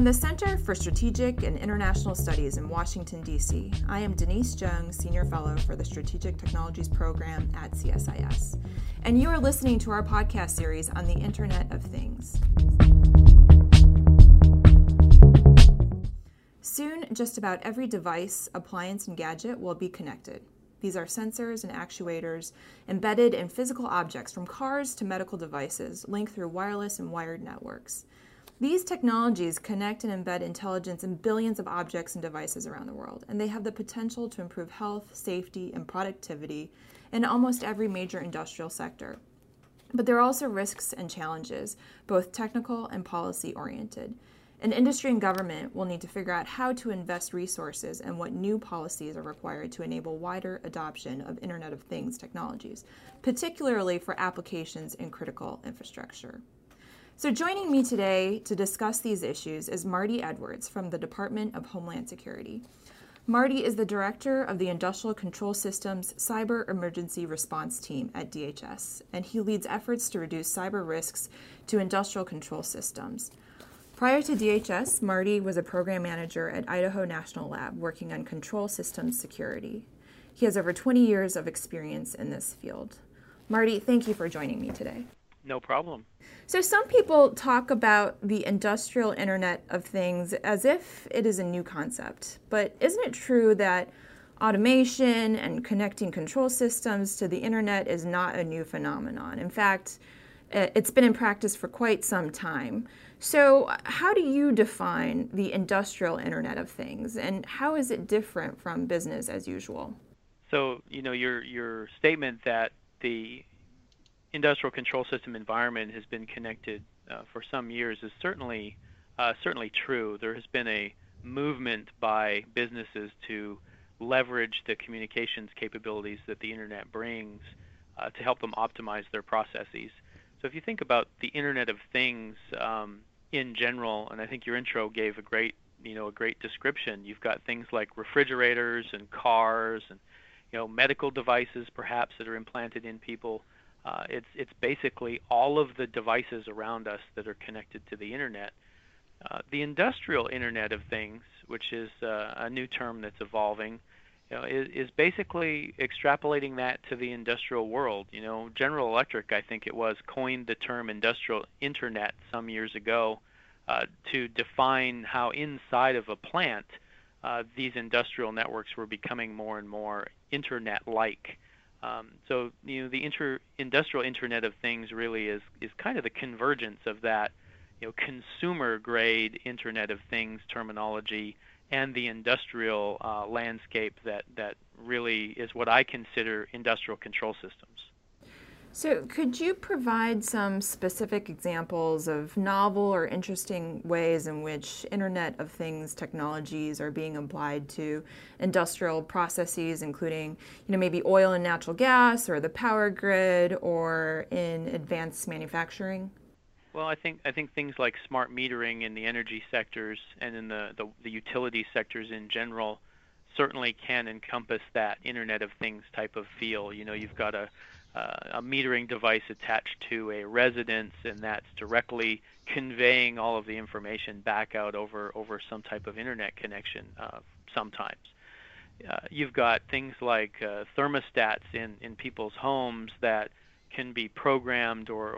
From the Center for Strategic and International Studies in Washington, D.C., I am Denise Zheng, Senior Fellow for the Strategic Technologies Program at CSIS, and you are listening to our podcast series on the Internet of Things. Soon, just about every device, appliance, and gadget will be connected. These are sensors and actuators embedded in physical objects, from cars to medical devices, linked through wireless and wired networks. These technologies connect and embed intelligence in billions of objects and devices around the world, and they have the potential to improve health, safety, and productivity in almost every major industrial sector. But there are also risks and challenges, both technical and policy-oriented. And industry and government will need to figure out how to invest resources and what new policies are required to enable wider adoption of Internet of Things technologies, particularly for applications in critical infrastructure. So joining me today to discuss these issues is Marty Edwards from the Department of Homeland Security. Marty is the director of the Industrial Control Systems Cyber Emergency Response Team at DHS, and he leads efforts to reduce cyber risks to industrial control systems. Prior to DHS, Marty was a program manager at Idaho National Lab working on control systems security. He has over 20 years of experience in this field. Marty, thank you for joining me today. No problem. So some people talk about the Industrial Internet of Things as if it is a new concept, but isn't it true that automation and connecting control systems to the Internet is not a new phenomenon? In fact, it's been in practice for quite some time. So how do you define the Industrial Internet of Things, and how is it different from business as usual? So, your statement that the industrial control system environment has been connected for some years is certainly true. There has been a movement by businesses to leverage the communications capabilities that the Internet brings to help them optimize their processes. So if you think about the Internet of Things in general, and I think your intro gave a great description. You've got things like refrigerators and cars and medical devices perhaps that are implanted in people. It's basically all of the devices around us that are connected to the Internet. The Industrial Internet of Things, which is a new term that's evolving, is basically extrapolating that to the industrial world. General Electric, I think it was, coined the term Industrial Internet some years ago to define how inside of a plant these industrial networks were becoming more and more Internet-like. So the industrial Internet of Things really is kind of the convergence of that consumer-grade Internet of Things terminology and the industrial landscape that really is what I consider industrial control systems. So could you provide some specific examples of novel or interesting ways in which Internet of Things technologies are being applied to industrial processes, including maybe oil and natural gas or the power grid or in advanced manufacturing? Well, I think things like smart metering in the energy sectors and in the utility sectors in general certainly can encompass that Internet of Things type of feel. You've got a metering device attached to a residence, and that's directly conveying all of the information back out over some type of internet connection sometimes. You've got things like thermostats in people's homes that can be programmed or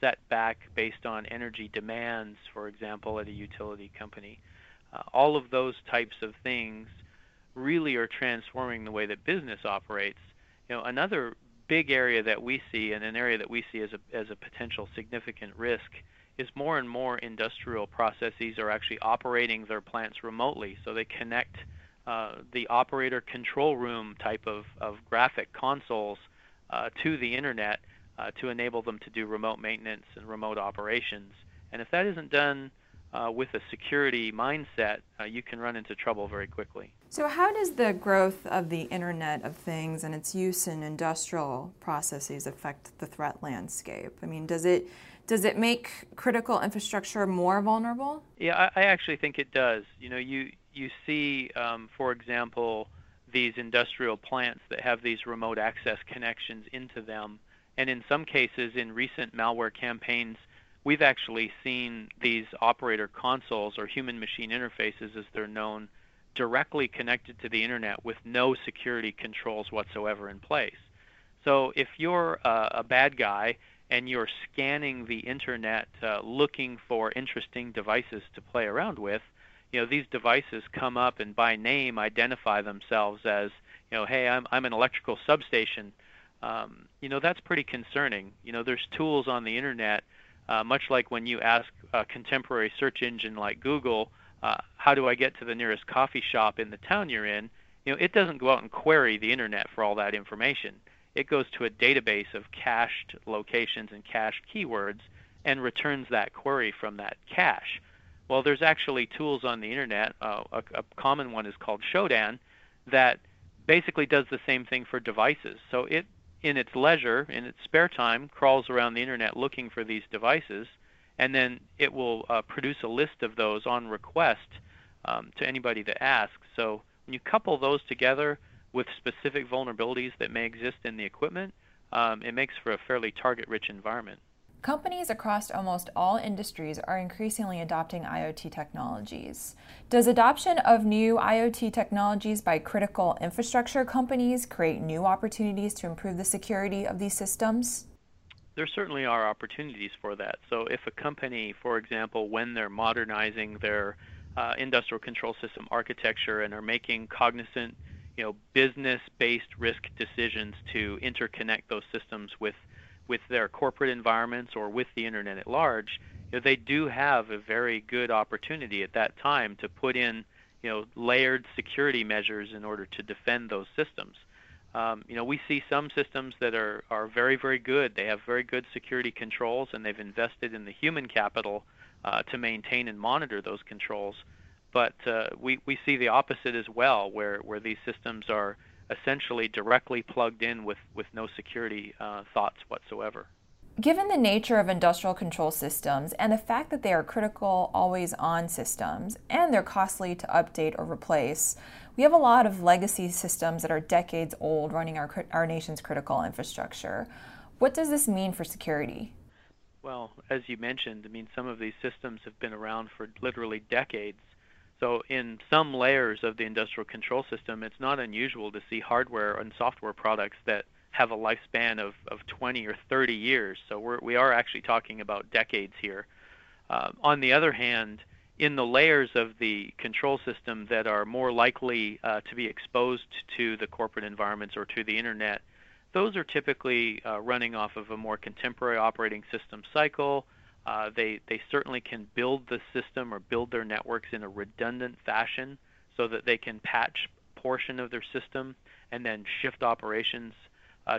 set back based on energy demands, for example, at a utility company. All of those types of things really are transforming the way that business operates. Another big area that we see, and an area that we see as a potential significant risk, is more and more industrial processes are actually operating their plants remotely. So they connect the operator control room type of graphic consoles to the Internet to enable them to do remote maintenance and remote operations. And if that isn't done with a security mindset, you can run into trouble very quickly. So how does the growth of the Internet of Things and its use in industrial processes affect the threat landscape? I mean, does it make critical infrastructure more vulnerable? Yeah, I actually think it does. You see, for example, these industrial plants that have these remote access connections into them, and in some cases, in recent malware campaigns, we've actually seen these operator consoles, or human machine interfaces as they're known, directly connected to the internet with no security controls whatsoever in place. So if you're a bad guy and you're scanning the internet looking for interesting devices to play around with, you know, these devices come up and by name identify themselves as, you know, hey, I'm an electrical substation. You know, that's pretty concerning. You know, there's tools on the internet, much like when you ask a contemporary search engine like Google, how do I get to the nearest coffee shop in the town you're in? You know, it doesn't go out and query the internet for all that information. It goes to a database of cached locations and cached keywords and returns that query from that cache. Well, there's actually tools on the internet, a common one is called Shodan, that basically does the same thing for devices. So it, in its leisure, in its spare time, crawls around the internet looking for these devices, and then it will produce a list of those on request to anybody that asks. So when you couple those together with specific vulnerabilities that may exist in the equipment, it makes for a fairly target-rich environment. Companies across almost all industries are increasingly adopting IoT technologies. Does adoption of new IoT technologies by critical infrastructure companies create new opportunities to improve the security of these systems? There certainly are opportunities for that. So if a company, for example, when they're modernizing their industrial control system architecture and are making cognizant, you know, business-based risk decisions to interconnect those systems with their corporate environments or with the internet at large, you know, they do have a very good opportunity at that time to put in, you know, layered security measures in order to defend those systems. You know, we see some systems that are very, very good. They have very good security controls, and they've invested in the human capital to maintain and monitor those controls. But we see the opposite as well, where these systems are essentially directly plugged in with no security thoughts whatsoever. Given the nature of industrial control systems and the fact that they are critical, always-on systems, and they're costly to update or replace, we have a lot of legacy systems that are decades old running our nation's critical infrastructure. What does this mean for security? Well, as you mentioned, I mean, some of these systems have been around for literally decades. So in some layers of the industrial control system, it's not unusual to see hardware and software products that have a lifespan of 20 or 30 years. So we are actually talking about decades here. On the other hand, in the layers of the control system that are more likely to be exposed to the corporate environments or to the internet, those are typically running off of a more contemporary operating system cycle. They certainly can build the system or build their networks in a redundant fashion so that they can patch portion of their system and then shift operations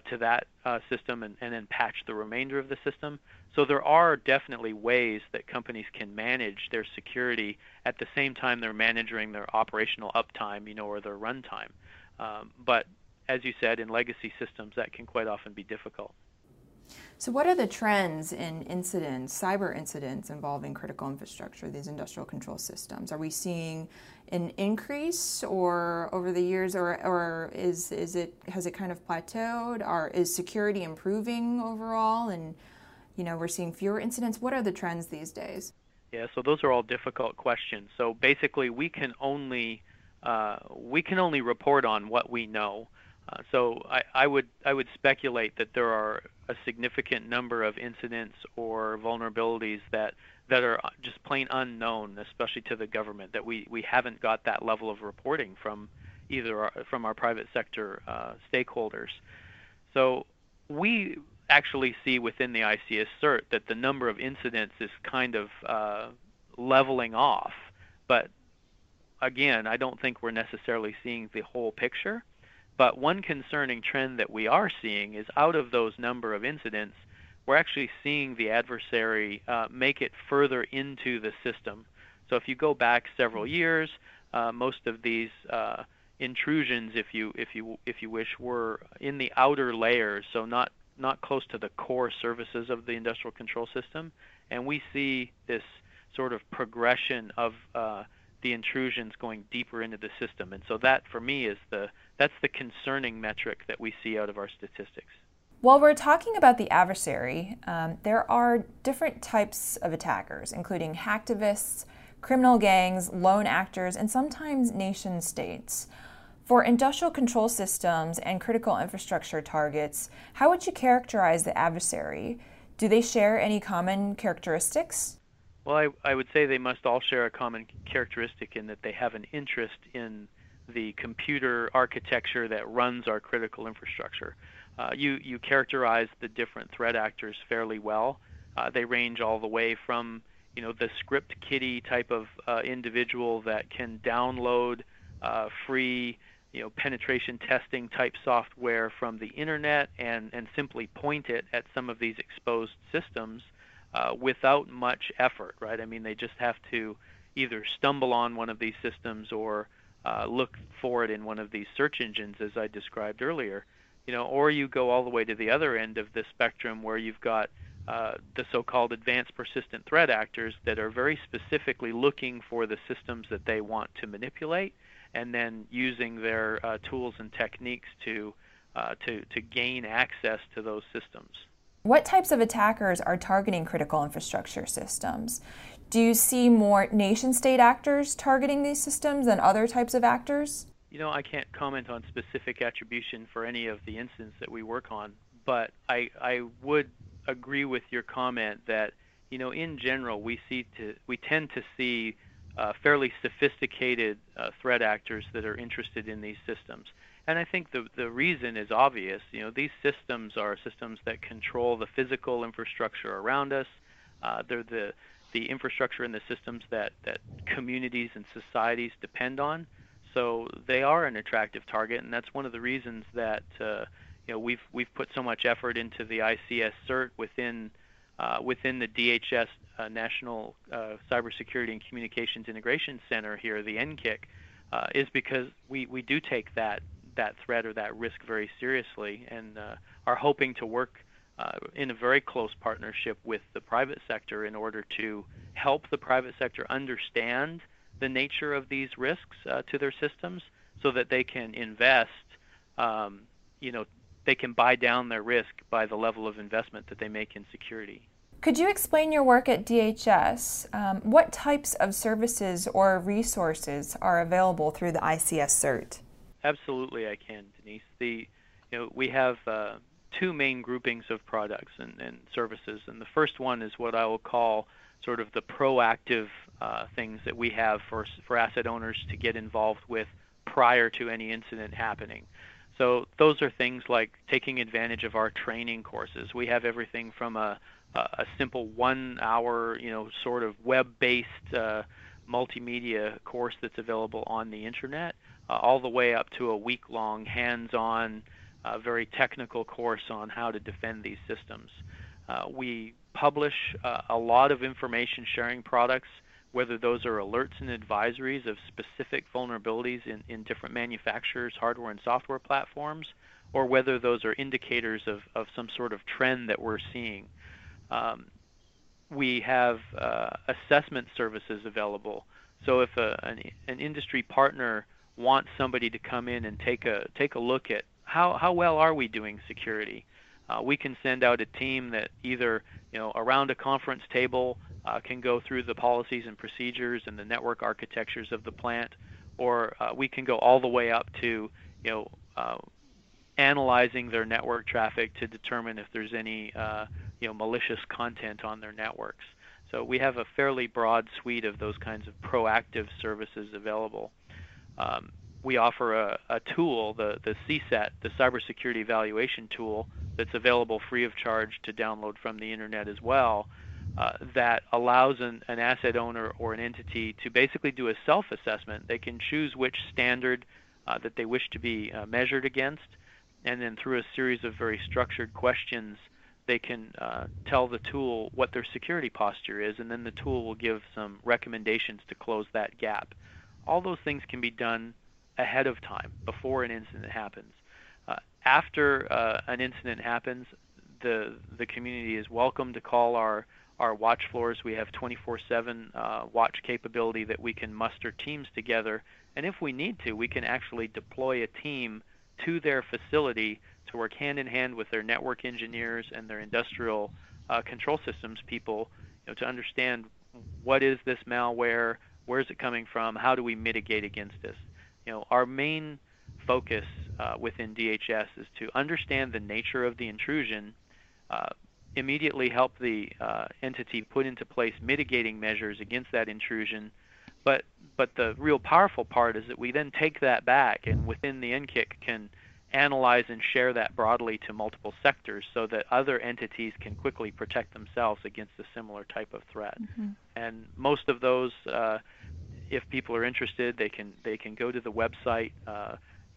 to that system and then patch the remainder of the system. So there are definitely ways that companies can manage their security at the same time they're managing their operational uptime, you know, or their runtime. But as you said, in legacy systems, that can quite often be difficult. So what are the trends in incidents, cyber incidents involving critical infrastructure, these industrial control systems? Are we seeing an increase or over the years, or has it kind of plateaued? Or is security improving overall and, you know, we're seeing fewer incidents? What are the trends these days? Yeah, so those are all difficult questions. So basically we can only report on what we know. So I would speculate that there are a significant number of incidents or vulnerabilities that are just plain unknown, especially to the government, that we haven't got that level of reporting from either from our private sector stakeholders. So we actually see within the ICS-CERT that the number of incidents is kind of leveling off. But again, I don't think we're necessarily seeing the whole picture. But one concerning trend that we are seeing is out of those number of incidents, we're actually seeing the adversary make it further into the system. So if you go back several years, most of these intrusions, if you wish, were in the outer layers, so not close to the core services of the industrial control system. And we see this sort of progression of the intrusions going deeper into the system. And so that, for me, that's the concerning metric that we see out of our statistics. While we're talking about the adversary, there are different types of attackers, including hacktivists, criminal gangs, lone actors, and sometimes nation states. For industrial control systems and critical infrastructure targets, how would you characterize the adversary? Do they share any common characteristics? Well, I would say they must all share a common characteristic in that they have an interest in the computer architecture that runs our critical infrastructure. You characterize the different threat actors fairly well. They range all the way from, you know, the script kiddie type of individual that can download free, you know, penetration testing type software from the internet and simply point it at some of these exposed systems without much effort, right? I mean, they just have to either stumble on one of these systems or look for it in one of these search engines, as I described earlier. You know, or you go all the way to the other end of the spectrum where you've got the so-called advanced persistent threat actors that are very specifically looking for the systems that they want to manipulate, and then using their tools and techniques to gain access to those systems. What types of attackers are targeting critical infrastructure systems? Do you see more nation-state actors targeting these systems than other types of actors? You know, I can't comment on specific attribution for any of the incidents that we work on, but I would agree with your comment that, you know, in general, we tend to see fairly sophisticated threat actors that are interested in these systems. And I think the reason is obvious. You know, these systems are systems that control the physical infrastructure around us. They're the infrastructure and the systems that communities and societies depend on. So they are an attractive target, and that's one of the reasons that you know, we've put so much effort into the ICS-CERT within the DHS National Cybersecurity and Communications Integration Center here, the NCIC, is because we do take that threat or that risk very seriously, and are hoping to work in a very close partnership with the private sector in order to help the private sector understand the nature of these risks to their systems, so that they can invest, you know, they can buy down their risk by the level of investment that they make in security. Could you explain your work at DHS? What types of services or resources are available through the ICS-CERT? Absolutely, I can, Denise. You know, we have two main groupings of products and services, and the first one is what I will call sort of the proactive things that we have for asset owners to get involved with prior to any incident happening. So those are things like taking advantage of our training courses. We have everything from a simple 1-hour, you know, sort of web-based multimedia course that's available on the internet, all the way up to a week-long hands-on, very technical course on how to defend these systems. We publish a lot of information sharing products, whether those are alerts and advisories of specific vulnerabilities in different manufacturers, hardware and software platforms, or whether those are indicators of some sort of trend that we're seeing. We have assessment services available. So if an industry partner wants somebody to come in and take a look at how well are we doing security, we can send out a team that either, you know, around a conference table can go through the policies and procedures and the network architectures of the plant, or we can go all the way up to, you know, analyzing their network traffic to determine if there's any, you know, malicious content on their networks. So we have a fairly broad suite of those kinds of proactive services available. We offer a tool, the CSET, the Cybersecurity Evaluation Tool, that's available free of charge to download from the internet as well, that allows an asset owner or an entity to basically do a self-assessment. They can choose which standard that they wish to be measured against, and then through a series of very structured questions, they can tell the tool what their security posture is, and then the tool will give some recommendations to close that gap. All those things can be done ahead of time, before an incident happens. After an incident happens, the community is welcome to call our watch floors. We have 24/7 watch capability that we can muster teams together, and if we need to, we can actually deploy a team to their facility to work hand in hand with their network engineers and their industrial control systems people, to understand what is this malware, where is it coming from, how do we mitigate against this. Our main focus within DHS is to understand the nature of the intrusion, immediately help the entity put into place mitigating measures against that intrusion. But the real powerful part is that we then take that back and within the NCIC can analyze and share that broadly to multiple sectors so that other entities can quickly protect themselves against a similar type of threat. Mm-hmm. And most of those, if people are interested, they can go to the website,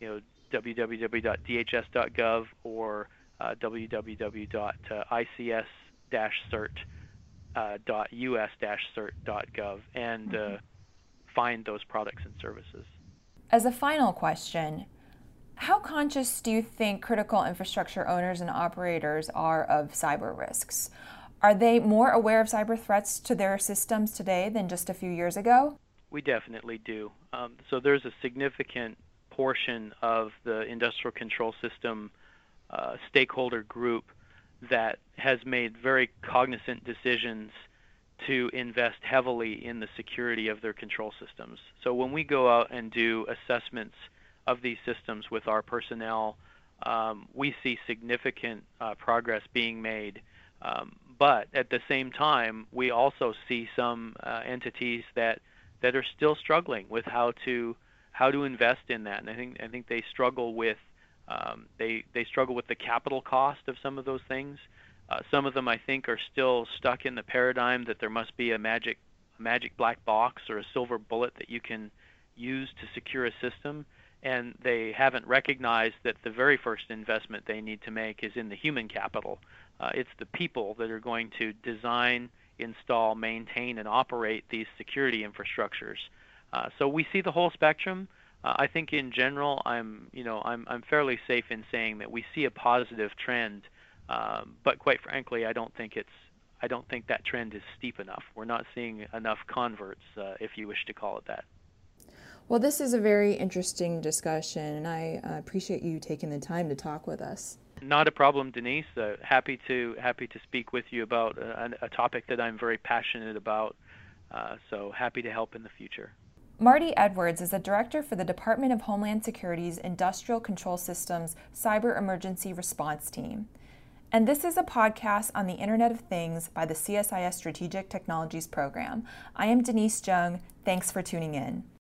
www.dhs.gov or www.ics-cert.us-cert.gov and find those products and services. As a final question, how conscious do you think critical infrastructure owners and operators are of cyber risks? Are they more aware of cyber threats to their systems today than just a few years ago? We definitely do. So there's a significant portion of the industrial control system stakeholder group that has made very cognizant decisions to invest heavily in the security of their control systems. So when we go out and do assessments of these systems with our personnel, we see significant progress being made. But at the same time, we also see some entities that are still struggling with how to invest in that. And I think they struggle with they struggle with the capital cost of some of those things. Some of them, I think, are still stuck in the paradigm that there must be a magic black box or a silver bullet that you can use to secure a system, and they haven't recognized that the very first investment they need to make is in the human capital. It's the people that are going to design, install, maintain, and operate these security infrastructures. So we see the whole spectrum. I think in general, I'm fairly safe in saying that we see a positive trend, but quite frankly, I don't think that trend is steep enough. We're not seeing enough converts, if you wish to call it that. Well, this is a very interesting discussion, and I appreciate you taking the time to talk with us. Not a problem, Denise. Happy to speak with you about a topic that I'm very passionate about. So happy to help in the future. Marty Edwards is the director for the Department of Homeland Security's Industrial Control Systems Cyber Emergency Response Team. And this is a podcast on the Internet of Things by the CSIS Strategic Technologies Program. I am Denise Zheng. Thanks for tuning in.